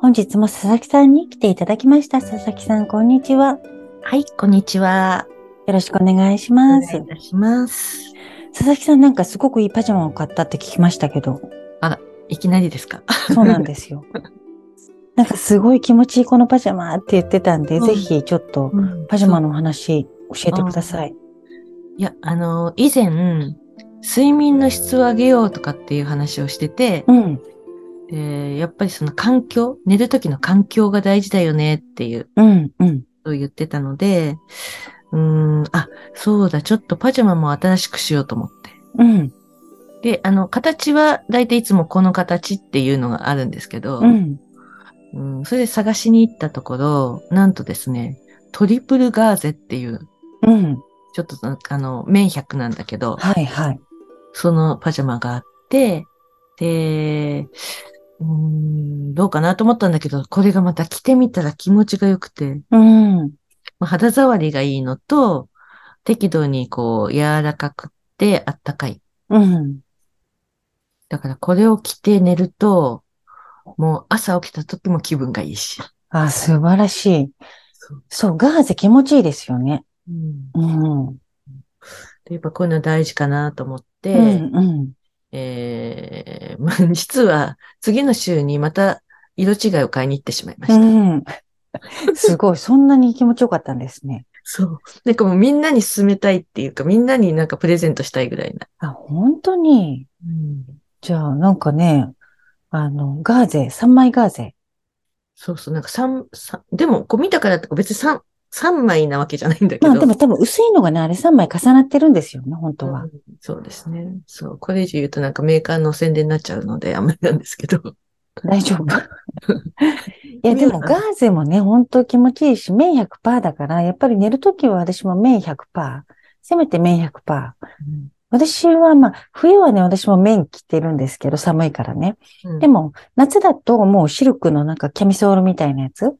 本日も佐々木さんに来ていただきました。佐々木さん、こんにちは。はい、こんにちは。よろしくお願いします。お願いします。佐々木さん、なんかすごくいいパジャマを買ったって聞きましたけど。あ、いきなりですか？そうなんですよ。なんかすごい気持ちいいこのパジャマって言ってたんで、ぜひちょっとパジャマの話教えてください。いや、以前、睡眠の質を上げようとかっていう話をしてて、やっぱりその環境、寝る時の環境が大事だよねっていう、と言ってたので、あ、そうだ、ちょっとパジャマも新しくしようと思って。で、形は大体いつもこの形っていうのがあるんですけど、それで探しに行ったところ、なんとですね、トリプルガーゼっていう、ちょっと綿100なんだけど、そのパジャマがあって、で、どうかなと思ったんだけど、これがまた着てみたら気持ちが良くて、肌触りがいいのと、適度にこう柔らかくてあったかい。だからこれを着て寝ると、もう朝起きた時も気分がいいし。あ、素晴らしい。そう、ガーゼ気持ちいいですよね。やっぱこういうの大事かなと思って、まあ、実は次の週にまた色違いを買いに行ってしまいました。すごい、そんなに気持ちよかったんですね。そう。なんかもうみんなに勧めたいっていうか、みんなになんかプレゼントしたいぐらいな。あ、本当に。じゃあなんかね、ガーゼ、3枚ガーゼ。そうそう、なんかでもこう見たからって別に3枚なわけじゃないんだけど。まあでも多分薄いのがね、あれ3枚重なってるんですよね、本当は。そうですね。そう。これ以上言うとなんかメーカーの宣伝になっちゃうのであんまりなんですけど。大丈夫。いやでもガーゼもね、本当気持ちいいし、綿 100% だから、やっぱり寝るときは私も綿 100%。せめて綿 100%。私はまあ、冬はね、私も綿着てるんですけど、寒いからね。でも、夏だともうシルクのなんかキャミソールみたいなやつ。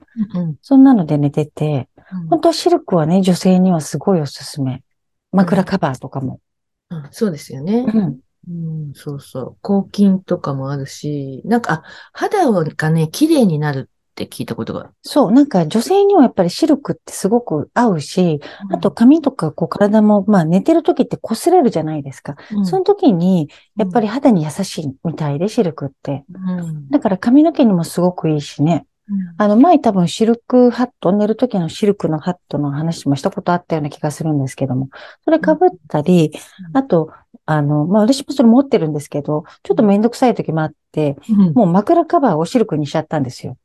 そんなので寝てて、本当はシルクはね、女性にはすごいおすすめ。枕カバーとかも。そうですよね。そうそう。抗菌とかもあるし、なんか、肌がね、綺麗になるって聞いたことがある。そう、なんか女性にはやっぱりシルクってすごく合うし、あと髪とかこう体も、まあ寝てる時って擦れるじゃないですか。その時に、やっぱり肌に優しいみたいで、シルクって。だから髪の毛にもすごくいいしね。前多分シルクハット、寝る時のシルクのハットの話もしたことあったような気がするんですけども、それ被ったり、あと、まあ、私もそれ持ってるんですけど、ちょっとめんどくさい時もあって、もう枕カバーをシルクにしちゃったんですよ。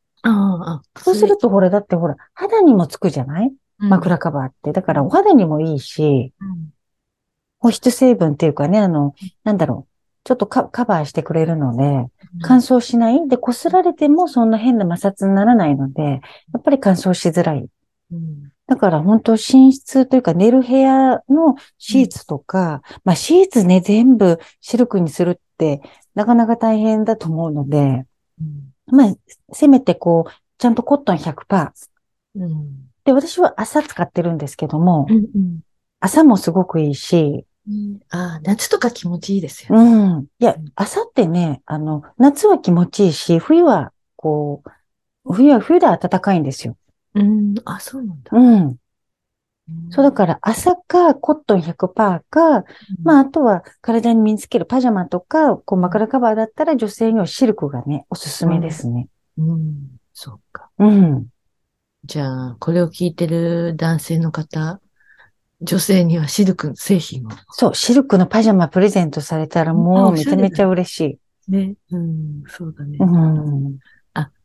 そうすると、ほら、だってほら、肌にもつくじゃない？枕カバーって。だから、お肌にもいいし、保湿成分っていうかね、なんだろう、ちょっとカバーしてくれるので、乾燥しない。で、擦られてもそんな変な摩擦にならないので、やっぱり乾燥しづらい。だから本当寝室というか寝る部屋のシーツとか、まあシーツね、全部シルクにするってなかなか大変だと思うので、まあせめてこう、ちゃんとコットン 100%。で、私は朝使ってるんですけども、朝もすごくいいし、ああ、夏とか気持ちいいですよね。いや、朝ってね、夏は気持ちいいし、冬はこう、冬は冬で暖かいんですよ。あ、そうなんだ。そう、だから、朝か、コットン 100% か、まあ、あとは、体に身につけるパジャマとか、こう、枕カバーだったら、女性にはシルクがね、おすすめですね。そうか。じゃあ、これを聞いてる男性の方、女性にはシルクの製品を。そう、シルクのパジャマプレゼントされたら、もう、めちゃめちゃ嬉しい。ね。そうだね。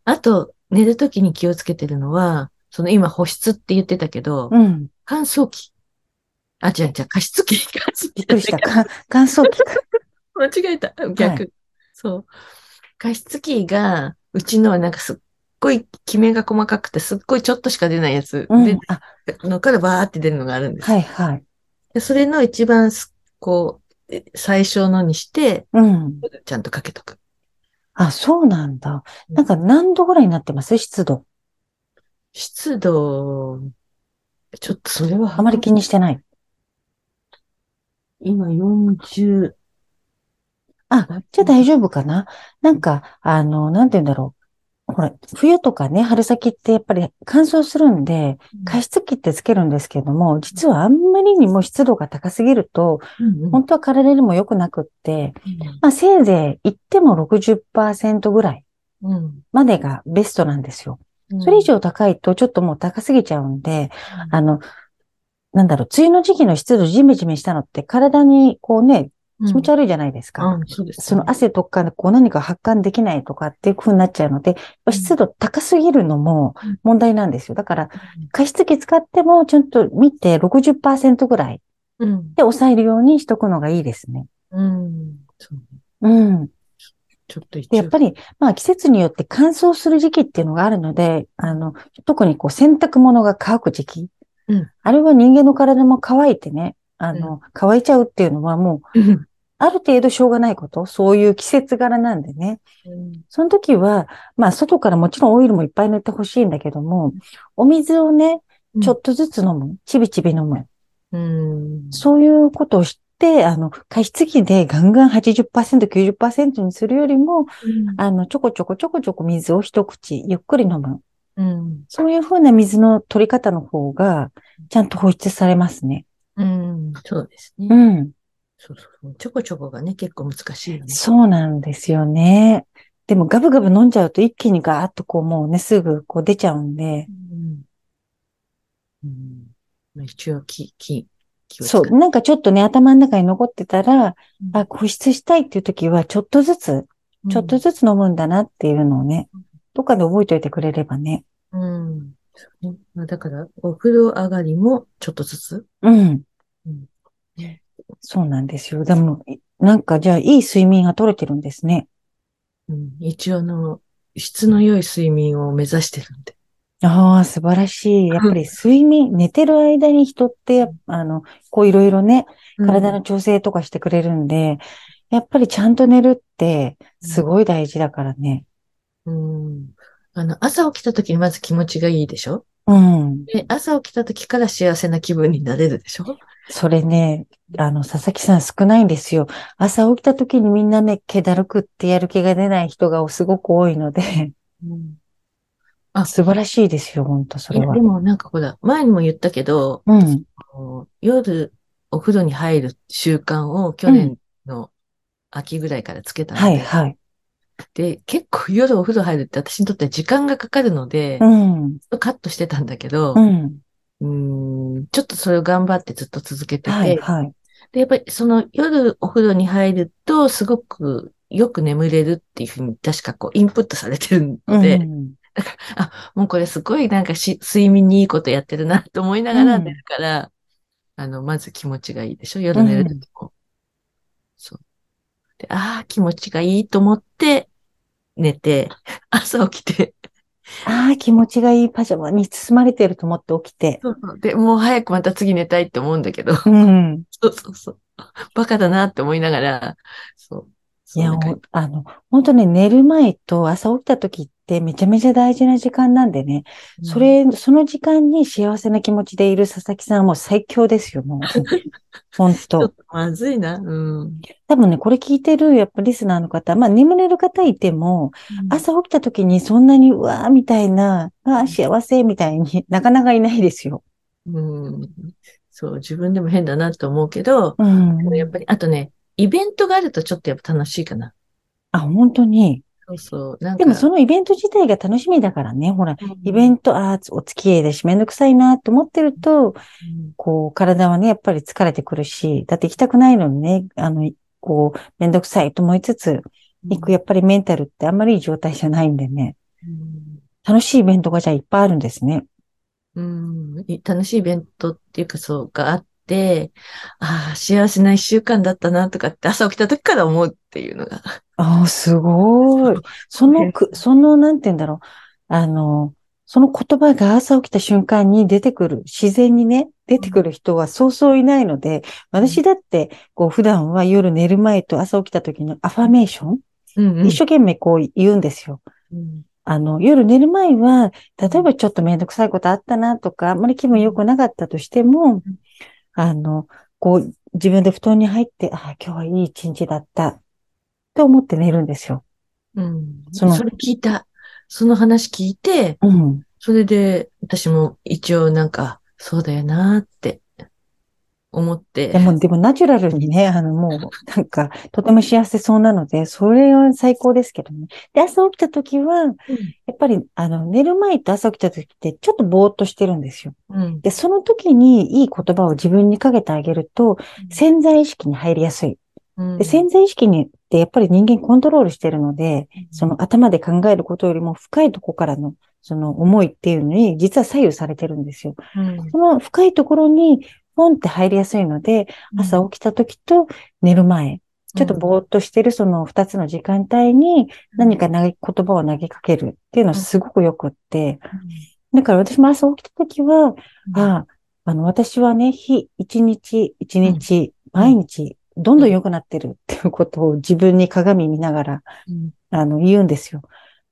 あと、寝るときに気をつけてるのは、その今保湿って言ってたけど、乾燥機。あ、違う、加湿器。びっくりした。乾燥機か。間違えた。逆。そう。加湿器が、うちのはなんかすっごいキメが細かくて、すっごいちょっとしか出ないやつで、のからバーって出るのがあるんです。はいはい。でそれの一番こう最小のにして、うん、ちゃんとかけとく。あ、そうなんだ。なんか何度ぐらいになってます？湿度。湿度、ちょっとそれはあまり気にしてない。今40。あ、じゃあ大丈夫かな。なんかなんて言うんだろう。ほら冬とかね春先ってやっぱり乾燥するんで加湿器ってつけるんですけども、実はあんまりにも湿度が高すぎると、うんうん、本当は体にも良くなくって、まあせいぜい言っても 60% ぐらいまでがベストなんですよ。それ以上高いとちょっともう高すぎちゃうんで、なんだろう、梅雨の時期の湿度ジメジメしたのって体にこうね、気持ち悪いじゃないですか。うん、そうですね。その汗とか、こう何か発汗できないとかっていう風になっちゃうので、湿度高すぎるのも問題なんですよ。だから、加湿器使ってもちゃんと見て 60% ぐらいで抑えるようにしとくのがいいですね。うん。うん。ちょっとやっぱり、まあ季節によって乾燥する時期っていうのがあるので、特にこう洗濯物が乾く時期。うん。あれは人間の体も乾いてね、乾いちゃうっていうのはもう、ある程度しょうがないこと、そういう季節柄なんでね。うん、その時は、まあ外からもちろんオイルもいっぱい塗ってほしいんだけども、お水をね、ちょっとずつ飲む。ちびちび飲む。そういうことをして、加湿器でガンガン 80%、90% にするよりも、ちょこちょこ水を一口ゆっくり飲む。そういうふうな水の取り方の方が、ちゃんと保湿されますね。うん、そうですね。うん。そうそう。ちょこちょこがね、結構難しいよね。そうなんですよね。でもガブガブ飲んじゃうと一気にガーッとこうもうね、すぐこう出ちゃうんで。一応気をつけて。そう。なんかちょっとね、頭の中に残ってたら、あ、保湿したいっていう時は、ちょっとずつ飲むんだなっていうのをね、どっかで覚えておいてくれればね。だから、お風呂上がりもちょっとずつ。そうなんですよ。でも、なんかじゃあ、いい睡眠が取れてるんですね。一応質の良い睡眠を目指してるんで。ああ、素晴らしい。やっぱり睡眠、寝てる間に人って、こういろいろね、体の調整とかしてくれるんで、やっぱりちゃんと寝るって、すごい大事だからね。朝起きた時にまず気持ちがいいでしょ？で、朝起きた時から幸せな気分になれるでしょ？それね、佐々木さん少ないんですよ。朝起きた時にみんなね、気だるくってやる気が出ない人がすごく多いので。素晴らしいですよ、本当それは。でもなんかほら、前にも言ったけど、夜お風呂に入る習慣を去年の秋ぐらいからつけたので。で、結構夜お風呂入るって私にとっては時間がかかるので、カットしてたんだけど、ちょっとそれを頑張ってずっと続けてて、で、やっぱり夜お風呂に入るとすごくよく眠れるっていうふうに確かこうインプットされてるので、だから、あ、もうこれすごいなんか睡眠にいいことやってるなと思いながら寝るから、まず気持ちがいいでしょ、夜寝るときも。そう。で、ああ、気持ちがいいと思って、寝て、朝起きて。ああ、気持ちがいいパジャマに包まれてると思って起きて。そうで、もう早くまた次寝たいって思うんだけど。バカだなって思いながら。いや、本当ね、寝る前と朝起きた時ってめちゃめちゃ大事な時間なんでね。その時間に幸せな気持ちでいる佐々木さんはもう最強ですよ、もう。本当。ちょっとまずいな。多分ね、これ聞いてる、やっぱリスナーの方、まあ眠れる方いても、朝起きた時にそんなに、うわーみたいな、あー幸せみたいになかなかいないですよ。そう、自分でも変だなと思うけど、やっぱり、あとね、イベントがあるとちょっとやっぱ楽しいかな。あ、本当に。でもそのイベント自体が楽しみだからね、ほら、イベント、お付き合いだしめんどくさいなと思ってると、こう、体はね、やっぱり疲れてくるし、だって行きたくないのにね、こう、めんどくさいと思いつつ、行く、やっぱりメンタルってあんまりいい状態じゃないんでね。楽しいイベントがじゃあいっぱいあるんですね。楽しいイベントっていうかそうがあって、ああ、幸せな一週間だったなとかって朝起きた時から思うっていうのが。ああ、すごい。その、なんて言うんだろう。その言葉が朝起きた瞬間に出てくる、自然にね、出てくる人はそうそういないので、私だって、こう、普段は夜寝る前と朝起きた時のアファメーション、一生懸命こう言うんですよ。夜寝る前は、例えばちょっとめんどくさいことあったなとか、あんまり気分良くなかったとしても、こう、自分で布団に入って、ああ、今日はいい一日だった、と思って寝るんですよ。それ聞いた。その話聞いて、それで私も一応なんかそうだよなって思って。でもナチュラルにね、もうなんかとても幸せそうなので、それは最高ですけどね。で、朝起きた時は、やっぱり寝る前と朝起きた時ってちょっとぼーっとしてるんですよ。で、その時にいい言葉を自分にかけてあげると、潜在意識に入りやすい。で、潜在意識にってやっぱり人間コントロールしてるので、その頭で考えることよりも深いところからのその思いっていうのに実は左右されてるんですよ。その深いところにポンって入りやすいので、朝起きた時と寝る前、ちょっとぼーっとしてるその2つの時間帯に何か言葉を投げかけるっていうのはすごくよくって、だから私も朝起きた時は、私はね、一日、毎日、どんどん良くなってるっていうことを自分に鏡見ながら、言うんですよ。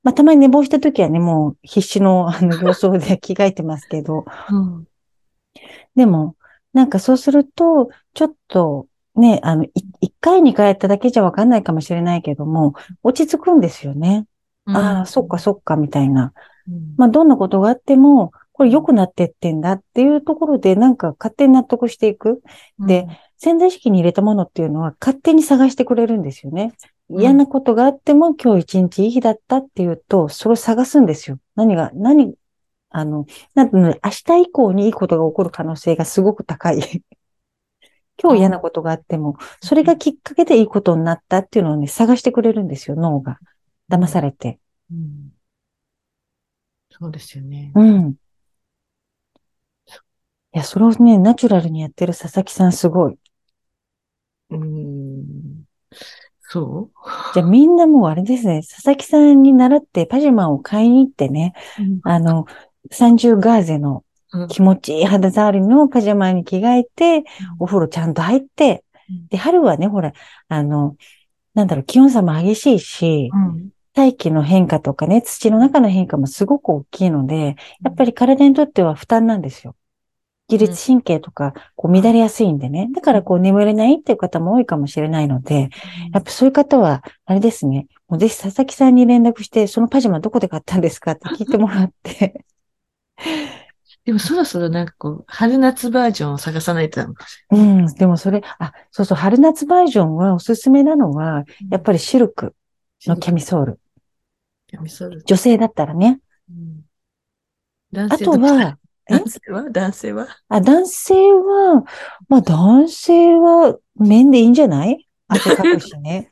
まあ、たまに寝坊した時はね、もう必死の様相で着替えてますけど。でも、なんかそうすると、ちょっとね、一回二回やっただけじゃわかんないかもしれないけども、落ち着くんですよね。ああ、そっかそっか、みたいな。まあ、どんなことがあっても、これ良くなってってんだっていうところで、なんか勝手に納得していく。で、潜在意識に入れたものっていうのは勝手に探してくれるんですよね。嫌なことがあっても今日一日いい日だったっていうと、それを探すんですよ。明日以降にいいことが起こる可能性がすごく高い。今日嫌なことがあっても、それがきっかけでいいことになったっていうのをね、探してくれるんですよ、脳が。騙されて。そうですよね。いや、それをね、ナチュラルにやってる佐々木さんすごい。そう?じゃあみんなもうあれですね、佐々木さんに習ってパジャマを買いに行ってね、30ガーゼの気持ちいい肌触りのパジャマに着替えて、お風呂ちゃんと入って、で、春はね、ほら、気温差も激しいし、大気の変化とかね、土の中の変化もすごく大きいので、やっぱり体にとっては負担なんですよ。自律神経とか、乱れやすいんでね。だから眠れないっていう方も多いかもしれないので、やっぱそういう方は、あれですね。もうぜひ佐々木さんに連絡して、そのパジャマどこで買ったんですかって聞いてもらって。でもそろそろ春夏バージョンを探さないと。でもそれ、そうそう、春夏バージョンはおすすめなのは、やっぱりシルクのキャミソール。女性だったらね。男性とか。あとは、男性は面でいいんじゃない?汗かくしね。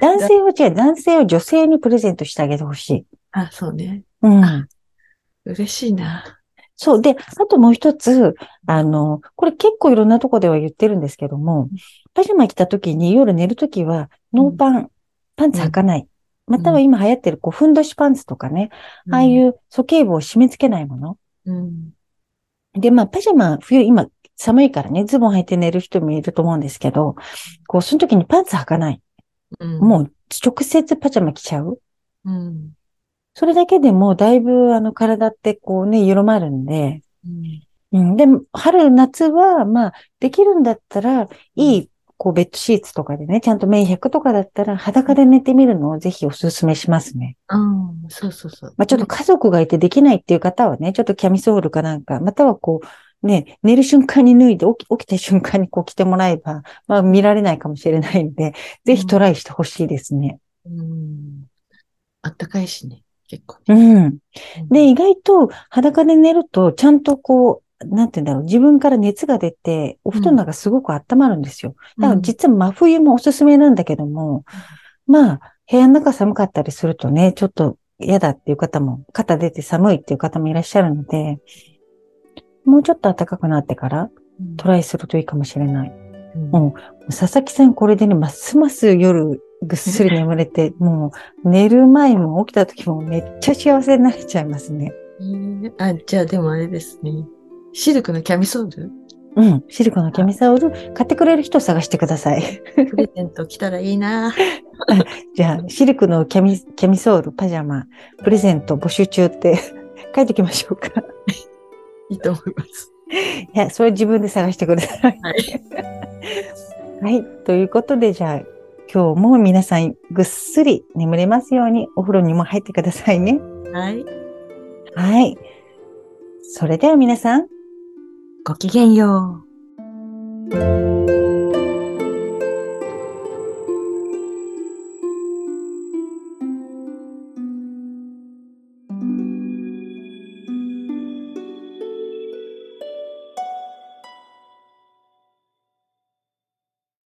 男性は女性にプレゼントしてあげてほしい。あ、そうね。嬉しいな。そう。で、あともう一つ、これ結構いろんなとこでは言ってるんですけども、パジャマ着た時に夜寝るときは、ノーパン、パンツ履かない。または今流行ってる、ふんどしパンツとかね、ああいう素形部を締め付けないもの。で、パジャマ、冬、今、寒いからね、ズボン履いて寝る人もいると思うんですけど、その時にパンツ履かない。もう、直接パジャマ着ちゃう。それだけでも、だいぶ、体って緩まるんで、で、春、夏は、できるんだったら、いい、ベッドシーツとかでね、ちゃんと綿100とかだったら、裸で寝てみるのをぜひお勧めしますね。ちょっと家族がいてできないっていう方はね、ちょっとキャミソールかなんか、またはね、寝る瞬間に脱いで、起きた瞬間に着てもらえば、見られないかもしれないんで、ぜひトライしてほしいですね。あったかいしね、結構ね。で、意外と裸で寝ると、ちゃんとなんて言うんだろう。自分から熱が出て、お布団なんかすごく温まるんですよ。だから実は真冬もおすすめなんだけども、部屋の中寒かったりするとね、ちょっと嫌だっていう方も、肩出て寒いっていう方もいらっしゃるので、もうちょっと暖かくなってからトライするといいかもしれない。佐々木さんこれでね、ますます夜ぐっすり眠れてもう寝る前も起きた時もめっちゃ幸せになれちゃいますね。あ、じゃあでもあれですね、シルクのキャミソール、うん、シルクのキャミソール買ってくれる人を探してください。プレゼント来たらいいな。じゃあシルクのキャミソールパジャマプレゼント募集中って書いておきましょうか。いいと思います。いや、それ自分で探してください。はい、はい、ということで、じゃあ今日も皆さんぐっすり眠れますようにお風呂にも入ってくださいね。はい。はい。それでは皆さん、ごきげんよう。